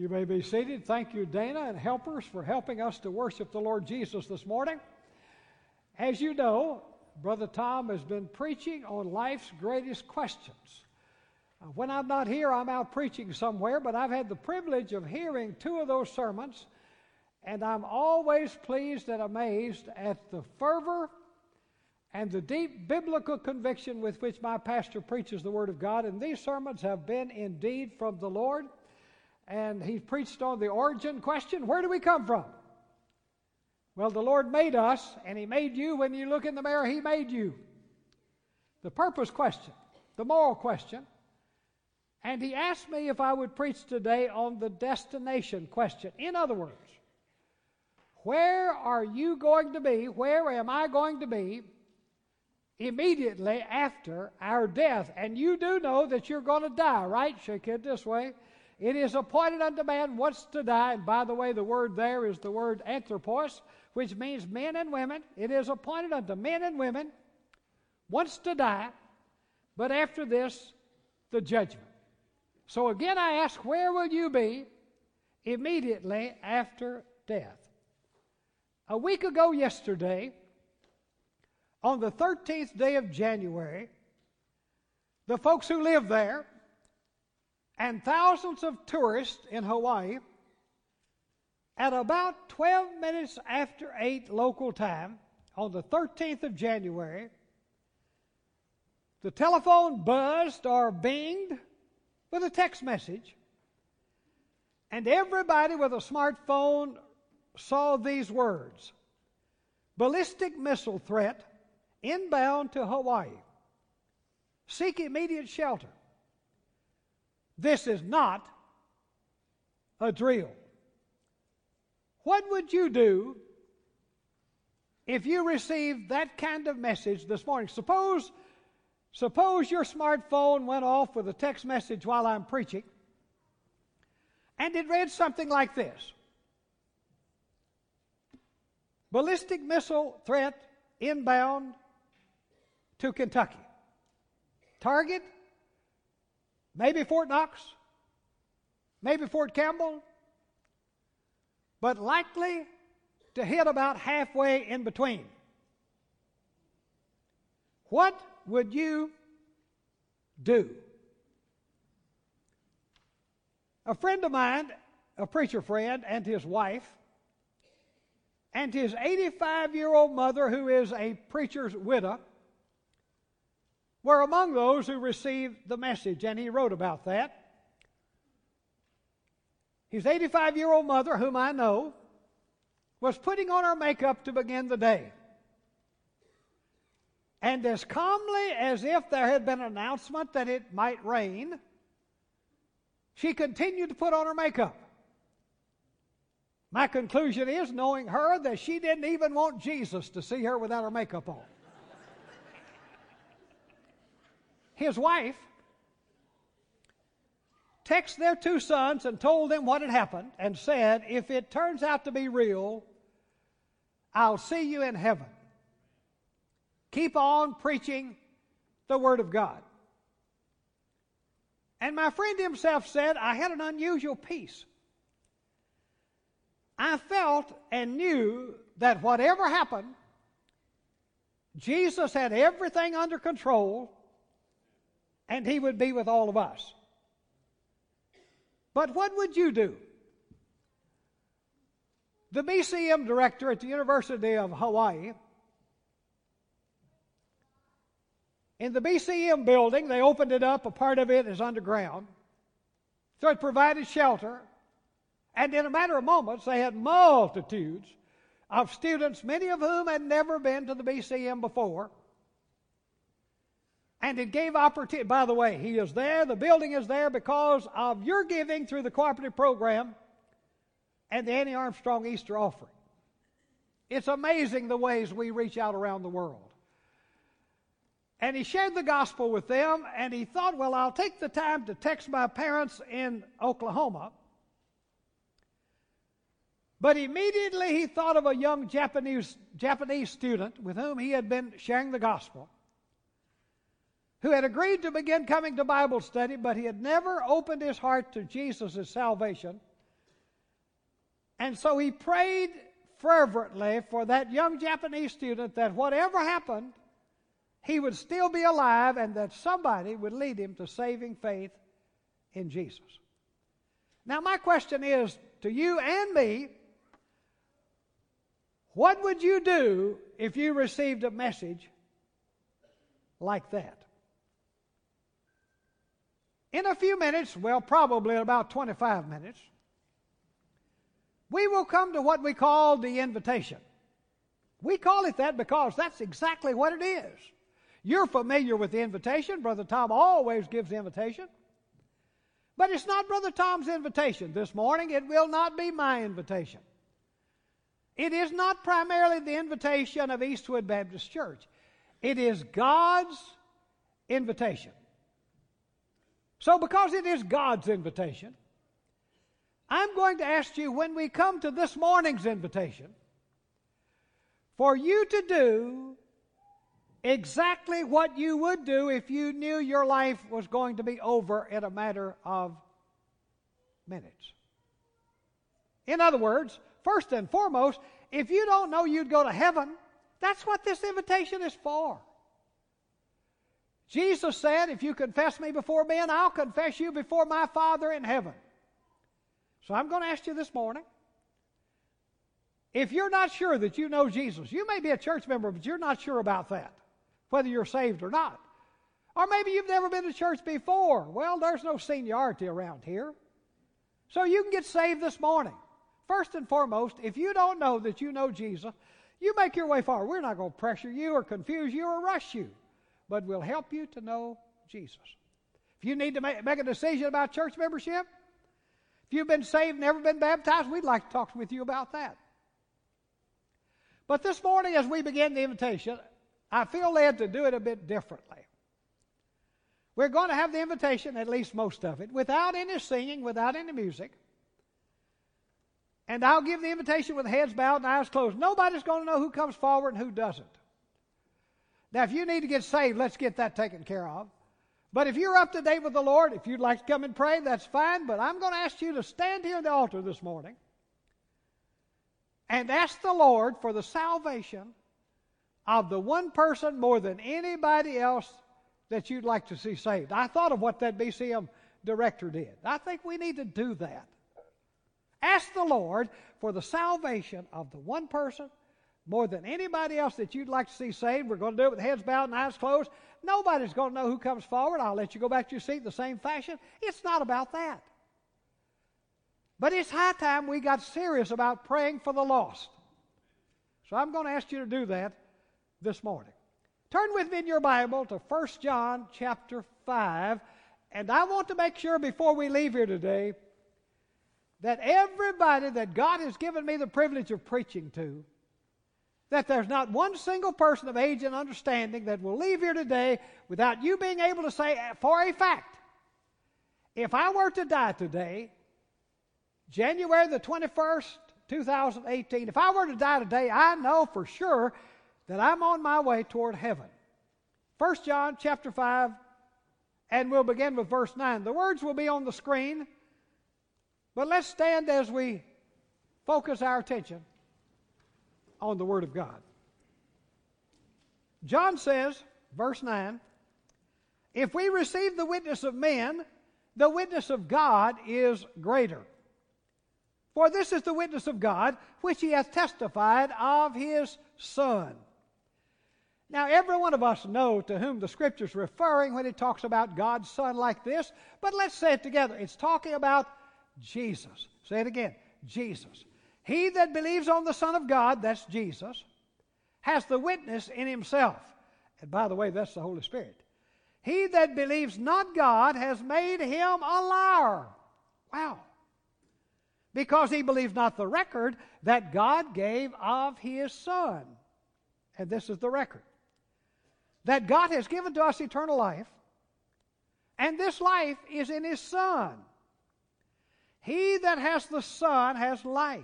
You may be seated. Thank you, Dana and helpers, for helping us to worship the Lord Jesus this morning. As you know, Brother Tom has been preaching on life's greatest questions. When I'm not here, I'm out preaching somewhere, but I've had the privilege of hearing two of those sermons, and I'm always pleased and amazed at the fervor and the deep biblical conviction with which my pastor preaches the Word of God. And these sermons have been indeed from the Lord. And he preached on the origin question, where do we come from? Well, the Lord made us, and he made you. When you look in the mirror, he made you. The purpose question, the moral question. And he asked me if I would preach today on the destination question. In other words, where are you going to be, where am I going to be immediately after our death? And you do know that you're going to die, right? Shake it this way. It is appointed unto man once to die. And by the way, the word there is the word anthropos, which means men and women. It is appointed unto men and women once to die, but after this, the judgment. So again, I ask, where will you be immediately after death? A week ago yesterday, on the 13th day of January, the folks who live there and thousands of tourists in Hawaii, at about 12 minutes after 8 local time, on the 13th of January, the telephone buzzed or binged with a text message, and everybody with a smartphone saw these words: ballistic missile threat inbound to Hawaii. Seek immediate shelter. This is not a drill. What would you do if you received that kind of message this morning? Suppose your smartphone went off with a text message while I'm preaching, and it read something like this: ballistic missile threat inbound to Kentucky. Target, maybe Fort Knox, maybe Fort Campbell, but likely to hit about halfway in between. What would you do? A friend of mine, a preacher friend, and his wife, and his 85-year-old mother, who is a preacher's widow, were among those who received the message, and he wrote about that. His 85-year-old mother, whom I know, was putting on her makeup to begin the day. And as calmly as if there had been an announcement that it might rain, she continued to put on her makeup. My conclusion is, knowing her, that she didn't even want Jesus to see her without her makeup on. His wife texted their two sons and told them what had happened and said, if it turns out to be real, I'll see you in heaven. Keep on preaching the Word of God. And my friend himself said, I had an unusual peace. I felt and knew that whatever happened, Jesus had everything under control, and he would be with all of us. But what would you do? The BCM director at the University of Hawaii, in the BCM building, they opened it up, a part of it is underground, so it provided shelter. And in a matter of moments, they had multitudes of students, many of whom had never been to the BCM before. And it gave opportunity. By the way, he is there, the building is there because of your giving through the cooperative program and the Annie Armstrong Easter offering. It's amazing the ways we reach out around the world. And he shared the gospel with them, and he thought, well, I'll take the time to text my parents in Oklahoma. But immediately he thought of a young Japanese student with whom he had been sharing the gospel, who had agreed to begin coming to Bible study, but he had never opened his heart to Jesus' salvation And so he prayed fervently for that young Japanese student that whatever happened, he would still be alive and that somebody would lead him to saving faith in Jesus. Now my question is to you and me, what would you do if you received a message like that? In a few minutes, well, probably about 25 minutes, we will come to what we call the invitation. We call it that because that's exactly what it is. You're familiar with the invitation. Brother Tom always gives the invitation. But it's not Brother Tom's invitation this morning. It will not be my invitation. It is not primarily the invitation of Eastwood Baptist Church. It is God's invitation. So because it is God's invitation, I'm going to ask you when we come to this morning's invitation for you to do exactly what you would do if you knew your life was going to be over in a matter of minutes. In other words, first and foremost, if you don't know you'd go to heaven, that's what this invitation is for. Jesus said, if you confess me before men, I'll confess you before my Father in heaven. So I'm going to ask you this morning, if you're not sure that you know Jesus, you may be a church member, but you're not sure about that, whether you're saved or not. Or maybe you've never been to church before. Well, there's no seniority around here. So you can get saved this morning. First and foremost, if you don't know that you know Jesus, you make your way forward. We're not going to pressure you or confuse you or rush you, but we'll help you to know Jesus. If you need to make a decision about church membership, if you've been saved and never been baptized, we'd like to talk with you about that. But this morning as we begin the invitation, I feel led to do it a bit differently. We're going to have the invitation, at least most of it, without any singing, without any music. And I'll give the invitation with heads bowed and eyes closed. Nobody's going to know who comes forward and who doesn't. Now, if you need to get saved, let's get that taken care of. But if you're up to date with the Lord, if you'd like to come and pray, that's fine. But I'm going to ask you to stand here at the altar this morning and ask the Lord for the salvation of the one person more than anybody else that you'd like to see saved. I thought of what that BCM director did. I think we need to do that. Ask the Lord for the salvation of the one person more than anybody else that you'd like to see saved. We're going to do it with heads bowed and eyes closed. Nobody's going to know who comes forward. I'll let you go back to your seat the same fashion. It's not about that. But it's high time we got serious about praying for the lost. So I'm going to ask you to do that this morning. Turn with me in your Bible to 1 John chapter 5. And I want to make sure before we leave here today that everybody that God has given me the privilege of preaching to, that there's not one single person of age and understanding that will leave here today without you being able to say, for a fact, if I were to die today, January the 21st, 2018, if I were to die today, I know for sure that I'm on my way toward heaven. 1 John chapter 5, and we'll begin with verse 9. The words will be on the screen. But let's stand as we focus our attention on the Word of God. John says, verse 9, if we receive the witness of men, the witness of God is greater. For this is the witness of God, which he hath testified of his Son. Now, every one of us know to whom the Scripture's referring when it talks about God's Son like this, but let's say it together. It's talking about Jesus. Say it again. Jesus. He that believes on the Son of God, that's Jesus, has the witness in himself. And by the way, that's the Holy Spirit. He that believes not God has made him a liar. Wow. Because he believes not the record that God gave of his Son. And this is the record. That God has given to us eternal life, and this life is in his Son. He that has the Son has life,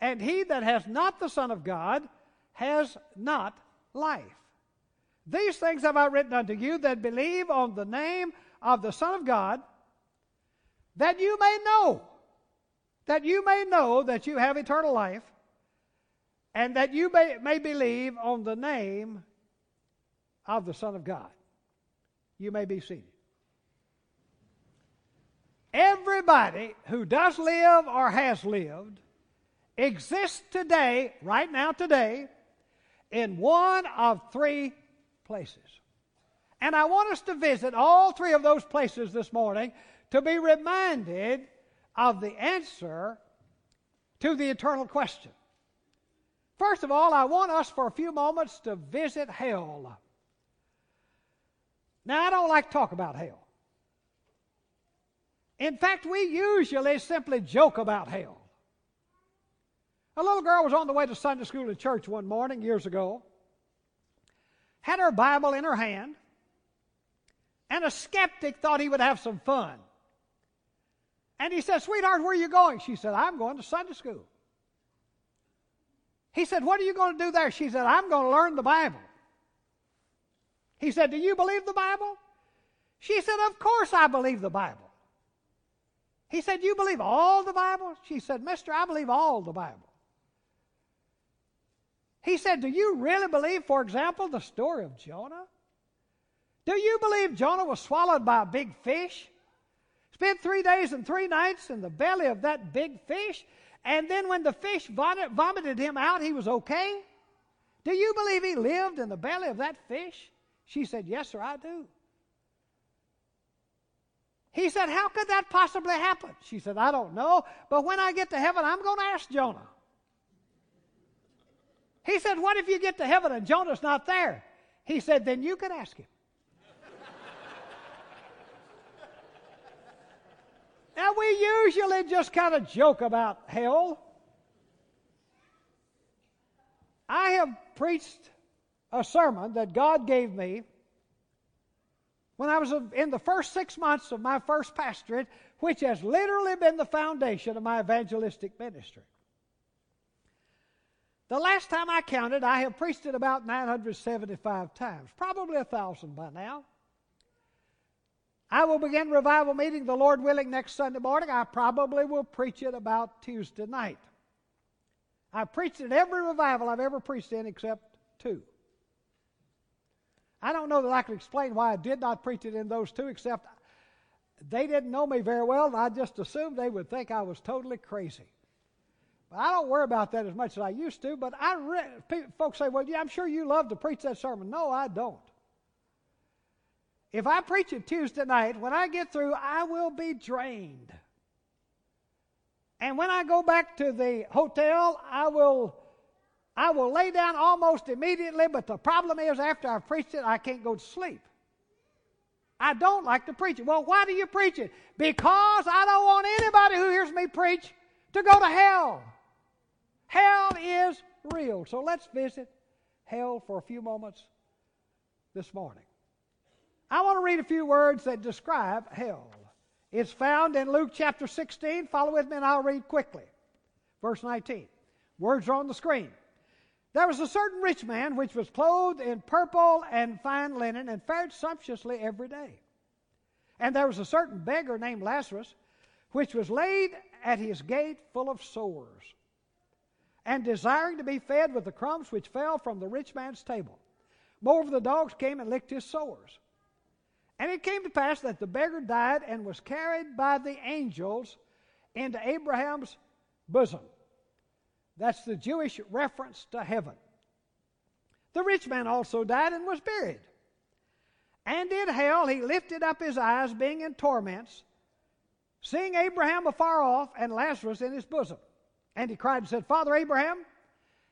and he that has not the Son of God has not life. These things have I written unto you that believe on the name of the Son of God, that you may know that you may know that you have eternal life, and that you may believe on the name of the Son of God." You may be seated. Everybody who does live or has lived exists today, right now today, in one of three places. And I want us to visit all three of those places this morning to be reminded of the answer to the eternal question. First of all, I want us for a few moments to visit hell. Now, I don't like to talk about hell. In fact, we usually simply joke about hell. A little girl was on the way to Sunday school and church one morning years ago, had her Bible in her hand, and a skeptic thought he would have some fun. And he said, "Sweetheart, where are you going?" She said, "I'm going to Sunday school." He said, "What are you going to do there?" She said, "I'm going to learn the Bible." He said, "Do you believe the Bible?" She said, "Of course I believe the Bible." He said, "You believe all the Bible?" She said, "Mister, I believe all the Bible." He said, "Do you really believe, for example, the story of Jonah? Do you believe Jonah was swallowed by a big fish, spent 3 days and 3 nights in the belly of that big fish, and then when the fish vomited him out, he was okay? Do you believe he lived in the belly of that fish?" She said, "Yes, sir, I do." He said, "How could that possibly happen?" She said, "I don't know, but when I get to heaven, I'm going to ask Jonah." He said, "What if you get to heaven and Jonah's not there?" He said, "Then you could ask him." Now, we usually just kind of joke about hell. I have preached a sermon that God gave me when I was in the first 6 months of my first pastorate, which has literally been the foundation of my evangelistic ministry. The last time I counted, I have preached it about 975 times, probably 1,000 by now. I will begin revival meeting, the Lord willing, next Sunday morning. I probably will preach it about Tuesday night. I've preached at every revival I've ever preached in except two. I don't know that I can explain why I did not preach it in those two, except they didn't know me very well, and I just assumed they would think I was totally crazy. But I don't worry about that as much as I used to, but folks say, "Well, yeah, I'm sure you love to preach that sermon." No, I don't. If I preach it Tuesday night, when I get through, I will be drained. And when I go back to the hotel, I will lay down almost immediately, but the problem is after I've preached it, I can't go to sleep. I don't like to preach it. Well, why do you preach it? Because I don't want anybody who hears me preach to go to hell. Hell is real. So let's visit hell for a few moments this morning. I want to read a few words that describe hell. It's found in Luke chapter 16. Follow with me and I'll read quickly. Verse 19. Words are on the screen. "There was a certain rich man which was clothed in purple and fine linen and fared sumptuously every day. And there was a certain beggar named Lazarus which was laid at his gate full of sores and desiring to be fed with the crumbs which fell from the rich man's table. Moreover, the dogs came and licked his sores. And it came to pass that the beggar died and was carried by the angels into Abraham's bosom." That's the Jewish reference to heaven. "The rich man also died and was buried. And in hell he lifted up his eyes, being in torments, seeing Abraham afar off and Lazarus in his bosom. And he cried and said, Father Abraham,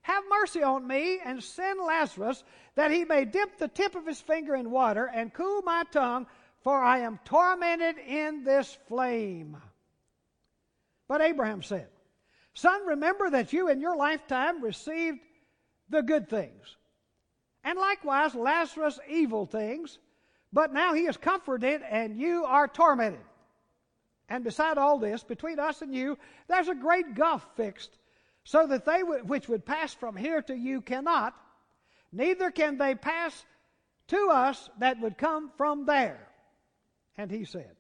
have mercy on me, and send Lazarus, that he may dip the tip of his finger in water and cool my tongue, for I am tormented in this flame. But Abraham said, Son, remember that you in your lifetime received the good things, and likewise Lazarus evil things, but now he is comforted and you are tormented. And beside all this, between us and you, there's a great gulf fixed, so that they which would pass from here to you cannot, neither can they pass to us that would come from there. And he said,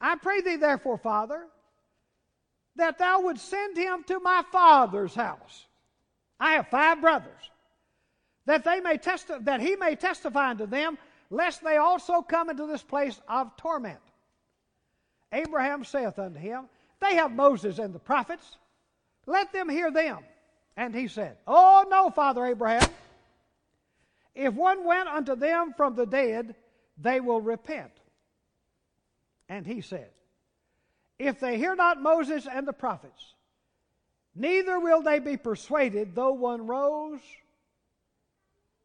I pray thee therefore, Father, that thou wouldst send him to my father's house. I have 5 brothers, that they may that he may testify unto them, lest they also come into this place of torment. Abraham saith unto him, They have Moses and the prophets, let them hear them. And he said, Oh no, Father Abraham, if one went unto them from the dead, they will repent. And he said, If they hear not Moses and the prophets, neither will they be persuaded, though one rose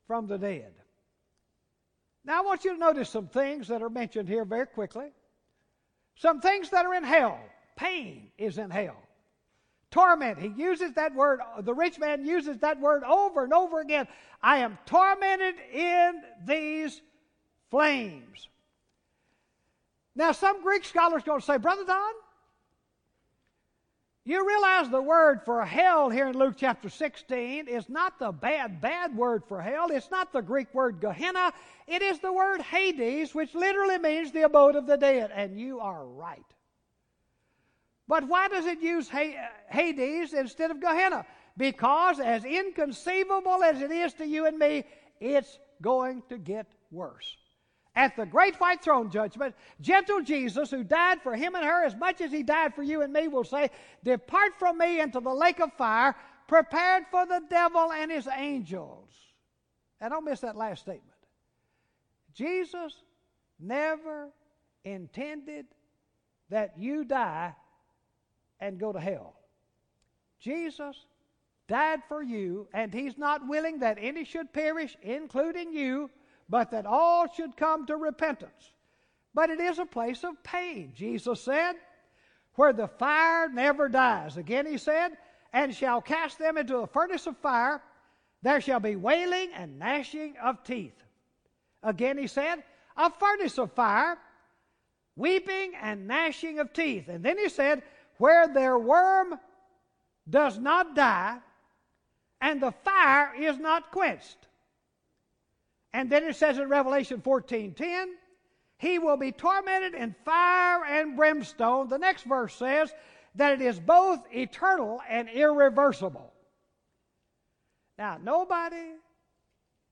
from the dead. Now I want you to notice some things that are mentioned here very quickly. Some things that are in hell. Pain is in hell. Torment. He uses that word, the rich man uses that word over and over again. I am tormented in these flames. Now some Greek scholars are going to say, Brother Don, you realize the word for hell here in Luke chapter 16 is not the bad word for hell. It's not the Greek word Gehenna. It is the word Hades, which literally means the abode of the dead. And you are right. But why does it use Hades instead of Gehenna? Because as inconceivable as it is to you and me, it's going to get worse. At the great white throne judgment, gentle Jesus, who died for him and her as much as he died for you and me, will say, Depart from me into the lake of fire, prepared for the devil and his angels. And don't miss that last statement. Jesus never intended that you die and go to hell. Jesus died for you, and he's not willing that any should perish, including you, but that all should come to repentance. But it is a place of pain, Jesus said, where the fire never dies. Again he said, and shall cast them into a furnace of fire, there shall be wailing and gnashing of teeth. Again he said, a furnace of fire, weeping and gnashing of teeth. And then he said, where their worm does not die, and the fire is not quenched. And then it says in Revelation 14:10, he will be tormented in fire and brimstone. The next verse says that it is both eternal and irreversible. Now, nobody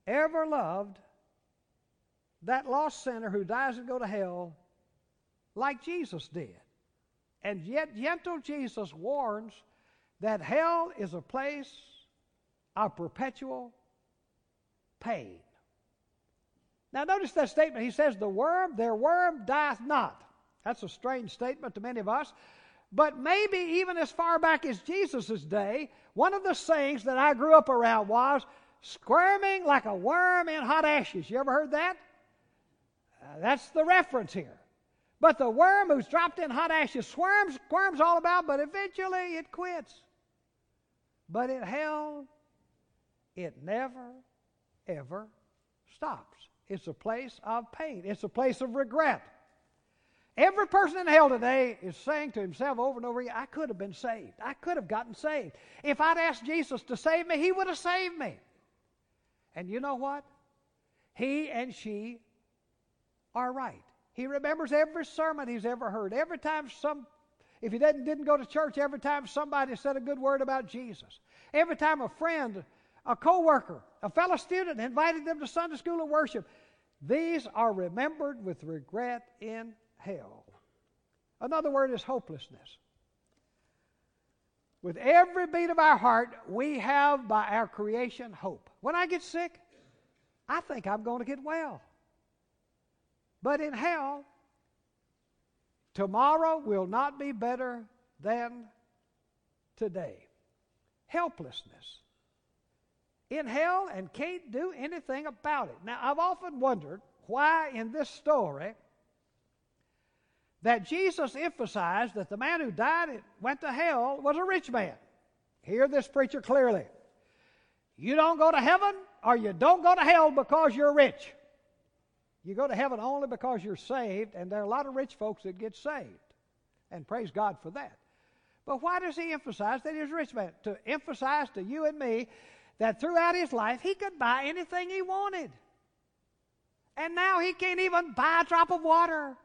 ever loved that lost sinner who dies and go to hell like Jesus did. And yet, gentle Jesus warns that hell is a place of perpetual pain. Now notice that statement. He says, their worm dieth not. That's a strange statement to many of us. But maybe even as far back as Jesus' day, one of the sayings that I grew up around was, squirming like a worm in hot ashes. You ever heard that? That's the reference here. But the worm who's dropped in hot ashes squirms all about, but eventually it quits. But in hell, it never, ever stops. It's a place of pain. It's a place of regret. Every person in hell today is saying to himself over and over again, I could have been saved. I could have gotten saved. If I'd asked Jesus to save me, he would have saved me. And you know what? He and she are right. He remembers every sermon he's ever heard. Every time if he didn't go to church, every time somebody said a good word about Jesus. Every time a friend, a co-worker, a fellow student invited them to Sunday school and worship. These are remembered with regret in hell. Another word is hopelessness. With every beat of our heart, we have by our creation hope. When I get sick, I think I'm going to get well. But in hell, tomorrow will not be better than today. Helplessness. In hell and can't do anything about it. Now, I've often wondered why in this story that Jesus emphasized that the man who died and went to hell was a rich man. Hear this preacher clearly. You don't go to heaven or you don't go to hell because you're rich. You go to heaven only because you're saved, and there are a lot of rich folks that get saved. And praise God for that. But why does he emphasize that he's a rich man? To emphasize to you and me that throughout his life he could buy anything he wanted. And now he can't even buy a drop of water.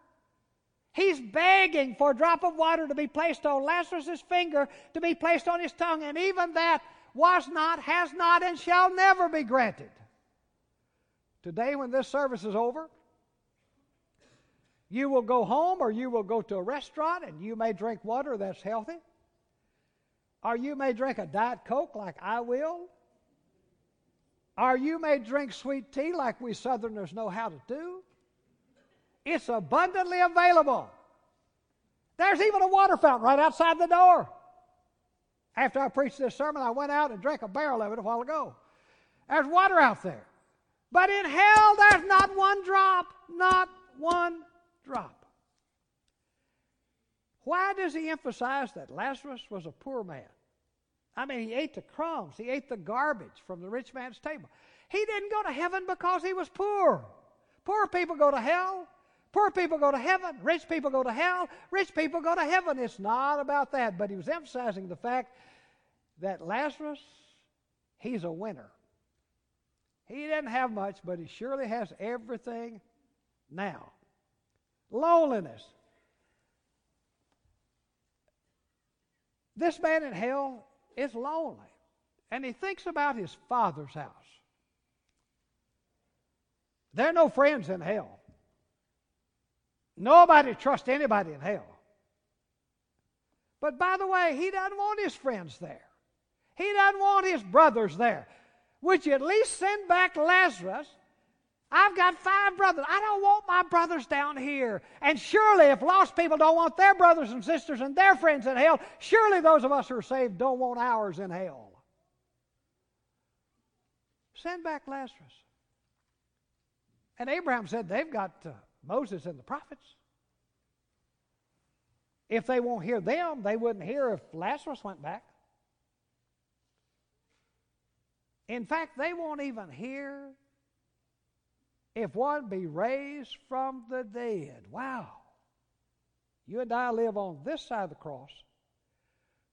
He's begging for a drop of water to be placed on Lazarus' finger, to be placed on his tongue, and even that was not, has not, and shall never be granted. Today, when this service is over, you will go home or you will go to a restaurant and you may drink water that's healthy, or you may drink a Diet Coke like I will, or you may drink sweet tea like we Southerners know how to do. It's abundantly available. There's even a water fountain right outside the door. After I preached this sermon, I went out and drank a barrel of it a while ago. There's water out there. But in hell, there's not one drop, not one drop. Why does he emphasize that Lazarus was a poor man? I mean, he ate the crumbs. He ate the garbage from the rich man's table. He didn't go to heaven because he was poor. Poor people go to hell. Poor people go to heaven. Rich people go to hell. Rich people go to heaven. It's not about that. But he was emphasizing the fact that Lazarus, he's a winner. He didn't have much, but he surely has everything now. Loneliness. This man in hell is lonely, and he thinks about his father's house. There are no friends in hell. Nobody trusts anybody in hell. But by the way, he doesn't want his friends there. He doesn't want his brothers there. Would you at least send back Lazarus? I've got 5 brothers. I don't want my brothers down here. And surely if lost people don't want their brothers and sisters and their friends in hell, surely those of us who are saved don't want ours in hell. Send back Lazarus. And Abraham said they've got Moses and the prophets. If they won't hear them, they wouldn't hear if Lazarus went back. In fact, they won't even hear if one be raised from the dead. Wow. You and I live on this side of the cross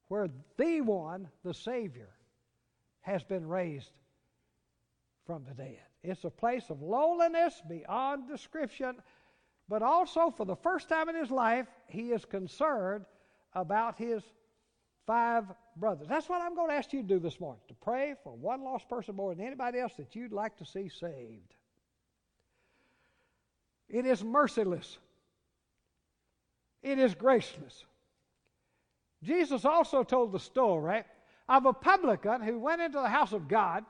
where the one, the Savior, has been raised from the dead. It's a place of loneliness beyond description, but also for the first time in his life, he is concerned about his 5 brothers. That's what I'm going to ask you to do this morning, to pray for one lost person more than anybody else that you'd like to see saved. It is merciless. It is graceless. Jesus also told the story of a publican who went into the house of God.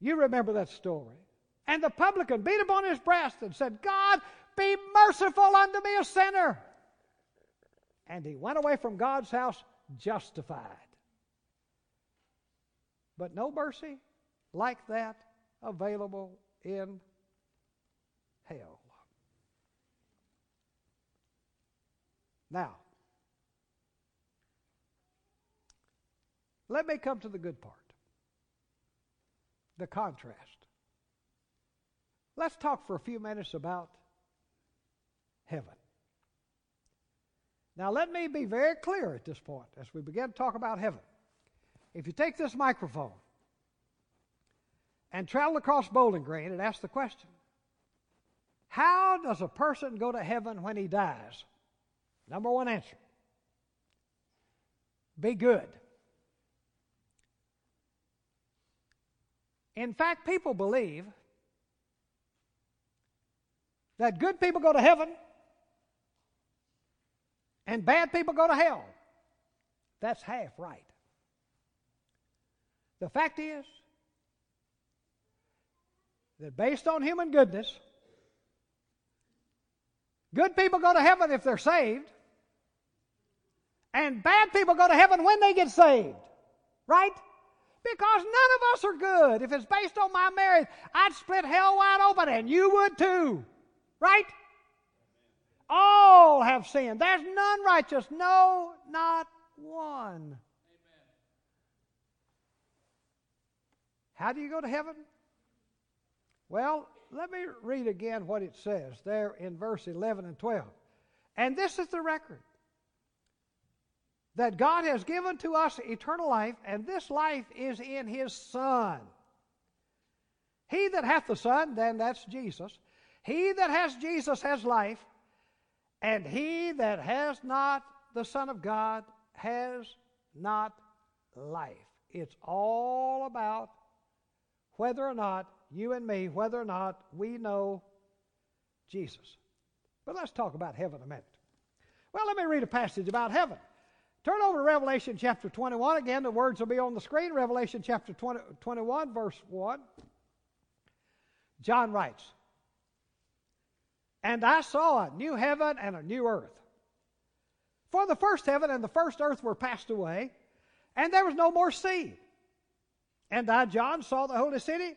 You remember that story. And the publican beat upon his breast and said, "God, be merciful unto me, a sinner." And he went away from God's house justified. But no mercy like that available in hell. Now, let me come to the good part, the contrast. Let's talk for a few minutes about heaven. Now, let me be very clear at this point as we begin to talk about heaven. If you take this microphone and travel across Bowling Green and ask the question, how does a person go to heaven when he dies? Number one answer, be good. In fact, people believe that good people go to heaven and bad people go to hell. That's half right. The fact is that based on human goodness, good people go to heaven if they're saved, and bad people go to heaven when they get saved. Right? Because none of us are good. If it's based on my marriage, I'd split hell wide open, and you would too. Right? All have sinned. There's none righteous. No, not one. Amen. How do you go to heaven? Well, let me read again what it says there in verse 11 and 12. And this is the record, that God has given to us eternal life, and this life is in His Son. He that hath the Son, then that's Jesus, he that has Jesus has life, And he that has not the Son of God has not life. It's all about whether or not you and me, whether or not we know Jesus. But let's talk about heaven a minute. Well, let me read a passage about heaven. Turn over to Revelation chapter 21. Again, the words will be on the screen. Revelation chapter 21, verse 1. John writes, "And I saw a new heaven and a new earth. For the first heaven and the first earth were passed away, and there was no more sea. And I, John, saw the holy city,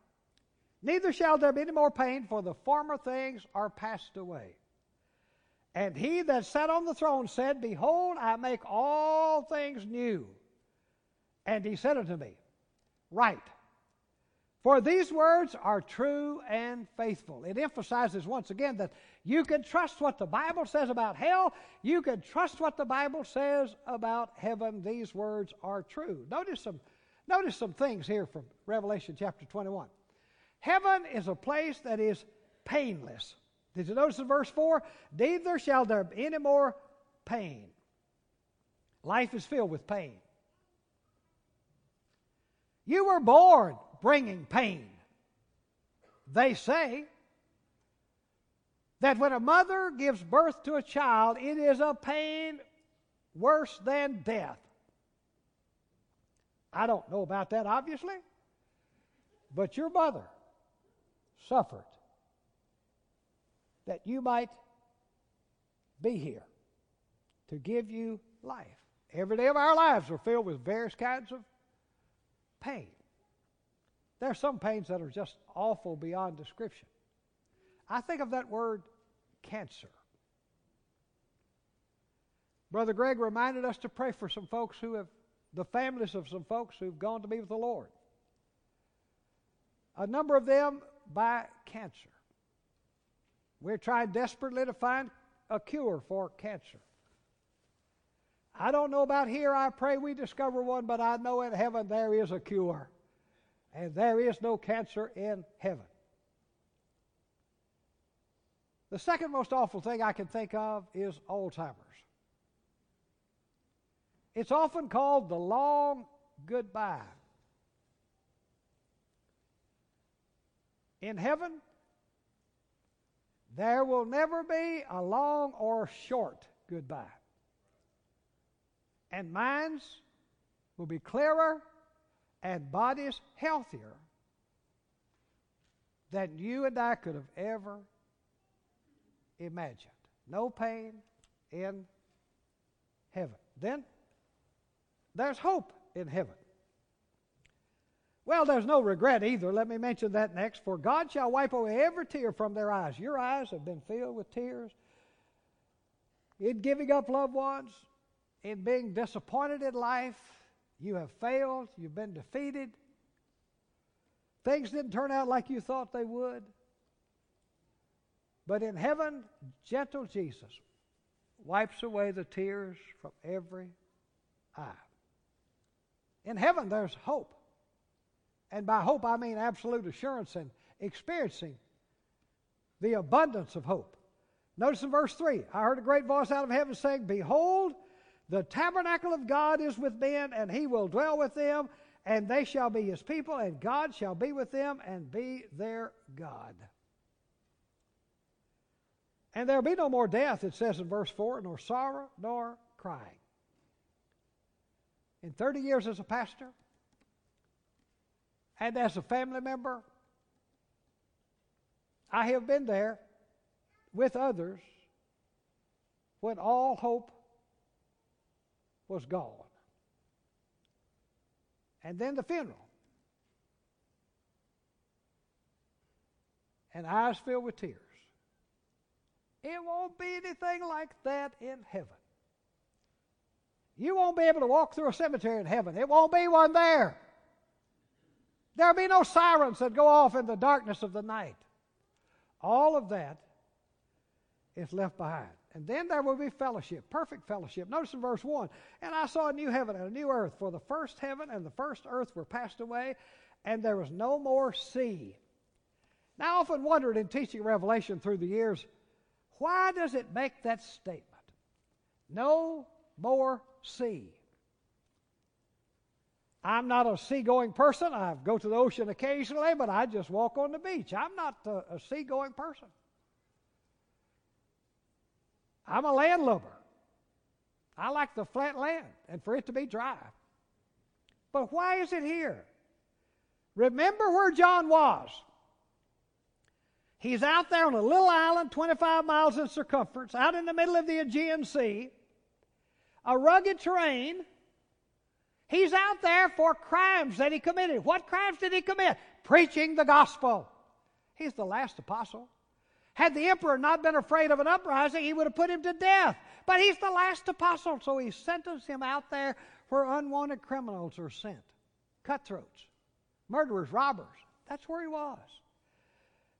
neither shall there be any more pain, for the former things are passed away. And he that sat on the throne said, Behold, I make all things new. And he said unto me, Write, for these words are true and faithful." It emphasizes once again that you can trust what the Bible says about hell. You can trust what the Bible says about heaven. These words are true. Notice some things here from Revelation chapter 21. Heaven is a place that is painless. Did you notice in verse 4? Neither shall there be any more pain. Life is filled with pain. You were born bringing pain. They say that when a mother gives birth to a child, it is a pain worse than death. I don't know about that, obviously, but your mother suffered that you might be here to give you life. Every day of our lives are filled with various kinds of pain. There are some pains that are just awful beyond description. I think of that word cancer. Brother Greg reminded us to pray for some folks who have, the families of some folks who've gone to be with the Lord. A number of them by cancer. We're trying desperately to find a cure for cancer. I don't know about here. I pray we discover one, but I know in heaven there is a cure. And there is no cancer in heaven. The second most awful thing I can think of is Alzheimer's. It's often called the long goodbye. In heaven, there will never be a long or short goodbye. And minds will be clearer and bodies healthier than you and I could have ever imagined. No pain in heaven. Then there's hope in heaven. Well, there's no regret either. Let me mention that next. For God shall wipe away every tear from their eyes. Your eyes have been filled with tears in giving up loved ones, in being disappointed in life. You have failed. You've been defeated. Things didn't turn out like you thought they would. But in heaven, gentle Jesus wipes away the tears from every eye. In heaven, there's hope. And by hope, I mean absolute assurance and experiencing the abundance of hope. Notice in verse 3, I heard a great voice out of heaven saying, Behold, the tabernacle of God is with men, and he will dwell with them, and they shall be his people, and God shall be with them and be their God. And there will be no more death, it says in verse 4, nor sorrow, nor crying. In 30 years as a pastor, and as a family member, I have been there with others when all hope was gone. And then the funeral. And eyes filled with tears. It won't be anything like that in heaven. You won't be able to walk through a cemetery in heaven. It won't be one there. There'll be no sirens that go off in the darkness of the night. All of that is left behind. And then there will be fellowship, perfect fellowship. Notice in verse 1, "And I saw a new heaven and a new earth, for the first heaven and the first earth were passed away, and there was no more sea." Now, I often wondered in teaching Revelation through the years, why does it make that statement? No more sea. I'm not a seagoing person. I go to the ocean occasionally, but I just walk on the beach. I'm not a seagoing person. I'm a landlubber. I like the flat land and for it to be dry. But why is it here? Remember where John was. He's out there on a little island, 25 miles in circumference, out in the middle of the Aegean Sea, a rugged terrain. He's out there for crimes that he committed. What crimes did he commit? Preaching the gospel. He's the last apostle. Had the emperor not been afraid of an uprising, he would have put him to death. But he's the last apostle, so he sentenced him out there where unwanted criminals are sent. Cutthroats, murderers, robbers. That's where he was.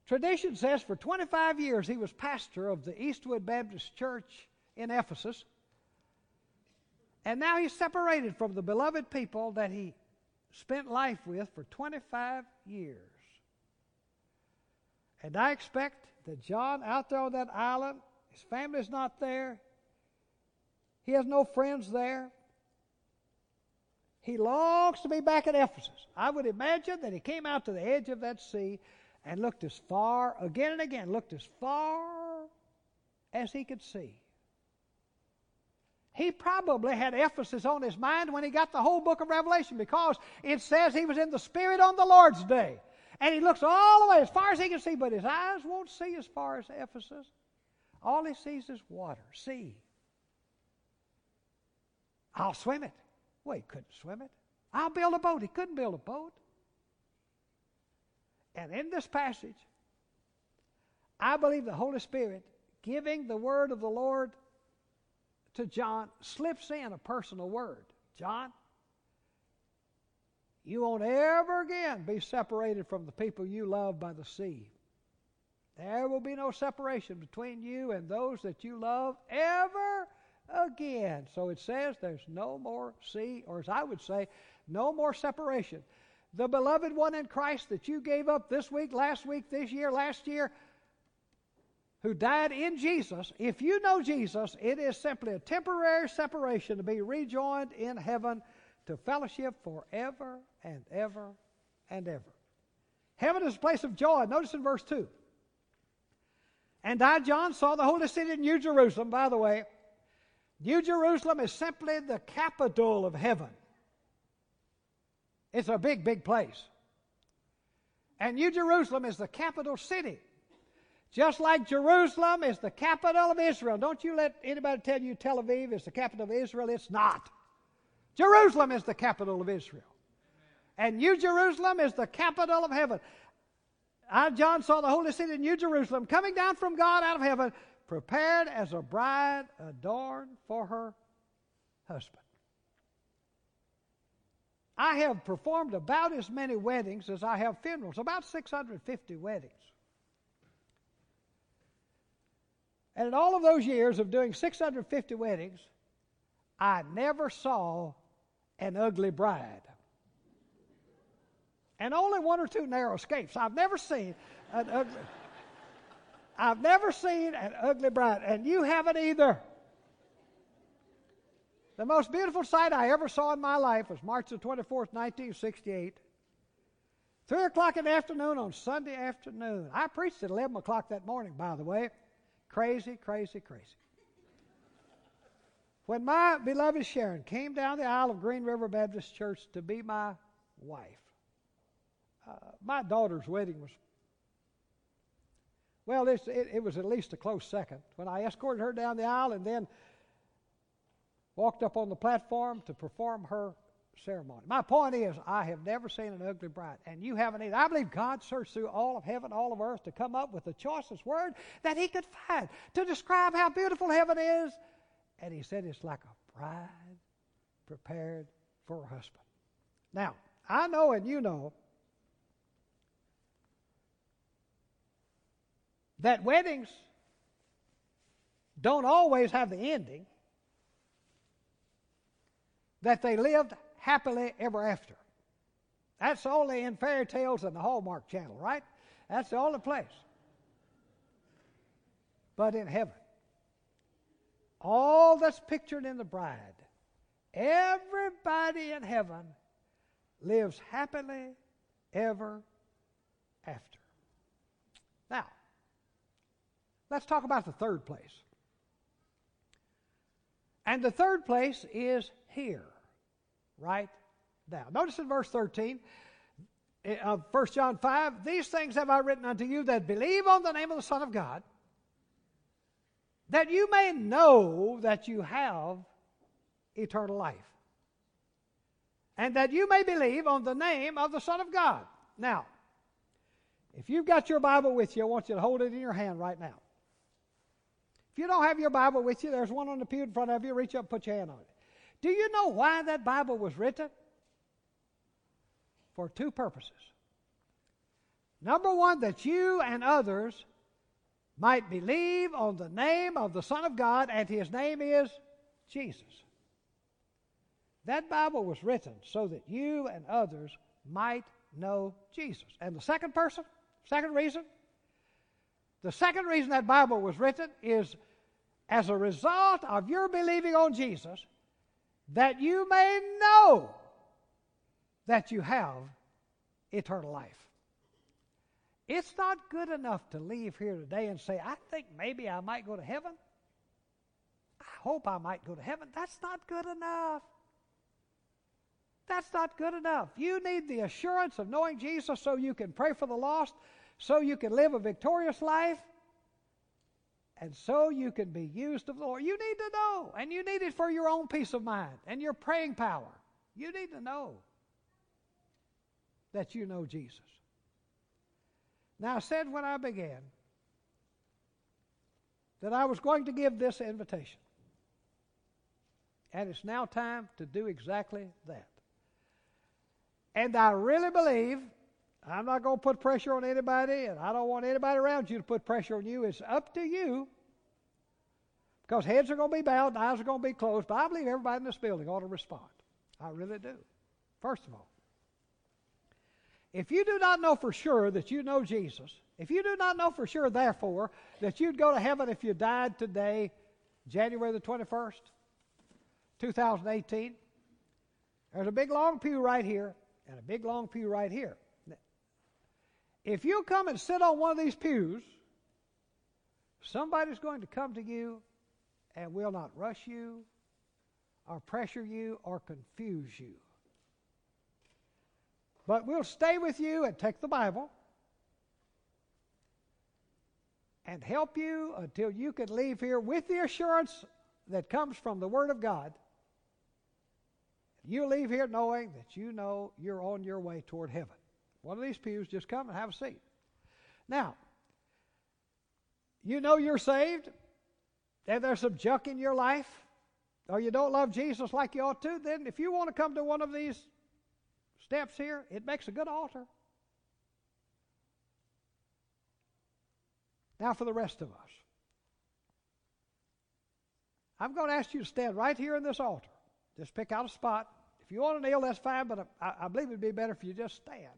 Tradition says for 25 years he was pastor of the Eastwood Baptist Church in Ephesus. And now he's separated from the beloved people that he spent life with for 25 years. And I expect that John out there on that island, his family's not there. He has no friends there. He longs to be back at Ephesus. I would imagine that he came out to the edge of that sea and looked as far, again and again, looked as far as he could see. He probably had Ephesus on his mind when he got the whole book of Revelation, because it says he was in the Spirit on the Lord's day. And he looks all the way as far as he can see, but his eyes won't see as far as Ephesus. All he sees is water, sea. I'll swim it. Well, he couldn't swim it. I'll build a boat. He couldn't build a boat. And in this passage, I believe the Holy Spirit, giving the word of the Lord to John, slips in a personal word. John, you won't ever again be separated from the people you love by the sea. There will be no separation between you and those that you love ever again. So it says there's no more sea, or as I would say, no more separation. The beloved one in Christ that you gave up this week, this year, last year, who died in Jesus, if you know Jesus, it is simply a temporary separation to be rejoined in heaven to fellowship forever and ever and ever. Heaven is a place of joy. Notice in verse 2. And I, John, saw the holy city, New Jerusalem. By the way, New Jerusalem is simply the capital of heaven. It's a big, big place. And New Jerusalem is the capital city. Just like Jerusalem is the capital of Israel. Don't you let anybody tell you Tel Aviv is the capital of Israel. It's not. Jerusalem is the capital of Israel. And New Jerusalem is the capital of heaven. I, John, saw the holy city, New Jerusalem, coming down from God out of heaven, prepared as a bride adorned for her husband. I have performed about as many weddings as I have funerals, about 650 weddings. And in all of those years of doing 650 weddings, I never saw an ugly bride. And only one or two narrow escapes. I've never seen an ugly bride, and you haven't either. The most beautiful sight I ever saw in my life was March the 24th, 1968. 3 o'clock in the afternoon on Sunday afternoon. I preached at 11 o'clock that morning, by the way. Crazy. When my beloved Sharon came down the aisle of Green River Baptist Church to be my wife, my daughter's wedding was, well, it was at least a close second. When I escorted her down the aisle and then walked up on the platform to perform her ceremony. My point is, I have never seen an ugly bride, and you haven't either. I believe God searched through all of heaven, all of earth, to come up with the choicest word that he could find to describe how beautiful heaven is. And he said it's like a bride prepared for a husband. Now, I know and you know that weddings don't always have the ending that they lived happily ever after. That's only in fairy tales and the Hallmark Channel, right? That's the only place. But in heaven, all that's pictured in the bride, everybody in heaven lives happily ever after. Now, let's talk about the third place. And the third place is here, right now. Notice in verse 13 of 1 John 5, "These things have I written unto you that believe on the name of the Son of God, that you may know that you have eternal life, and that you may believe on the name of the Son of God." Now, if you've got your Bible with you, I want you to hold it in your hand right now. If you don't have your Bible with you, there's one on the pew in front of you. Reach up and put your hand on it. Do you know why that Bible was written? For two purposes. Number one, that you and others might believe on the name of the Son of God, and his name is Jesus. That Bible was written so that you and others might know Jesus. And the second reason that Bible was written is as a result of your believing on Jesus, that you may know that you have eternal life. It's not good enough to leave here today and say, "I think maybe I might go to heaven. I hope I might go to heaven." That's not good enough. That's not good enough. You need the assurance of knowing Jesus so you can pray for the lost, so you can live a victorious life, and so you can be used of the Lord. You need to know, and you need it for your own peace of mind and your praying power. You need to know that you know Jesus. Now, I said when I began that I was going to give this invitation, and it's now time to do exactly that. And I really believe, I'm not going to put pressure on anybody, and I don't want anybody around you to put pressure on you. It's up to you, because heads are going to be bowed and eyes are going to be closed, but I believe everybody in this building ought to respond. I really do. First of all, if you do not know for sure that you know Jesus, if you do not know for sure, therefore, that you'd go to heaven if you died today, January the 21st, 2018, there's a big long pew right here and a big long pew right here. If you come and sit on one of these pews, somebody's going to come to you and will not rush you or pressure you or confuse you. But we'll stay with you and take the Bible and help you until you can leave here with the assurance that comes from the Word of God. You leave here knowing that you know you're on your way toward heaven. One of these pews, just come and have a seat. Now, you know you're saved, and there's some junk in your life, or you don't love Jesus like you ought to, then if you want to come to one of these steps here, it makes a good altar. Now for the rest of us, I'm going to ask you to stand right here in this altar. Just pick out a spot. If you want to kneel, that's fine, but I believe it would be better if you just stand.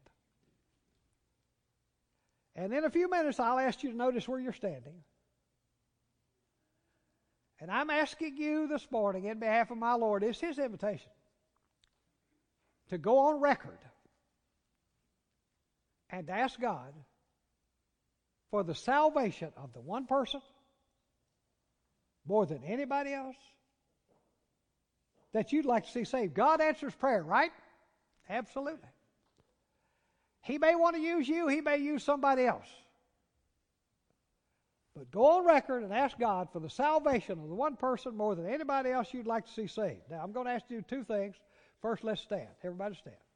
And in a few minutes, I'll ask you to notice where you're standing. And I'm asking you this morning, in behalf of my Lord, it's his invitation to go on record and ask God for the salvation of the one person more than anybody else that you'd like to see saved. God answers prayer, right? Absolutely. He may want to use you. He may use somebody else. But go on record and ask God for the salvation of the one person more than anybody else you'd like to see saved. Now, I'm going to ask you two things. First, let's stand. Everybody stand.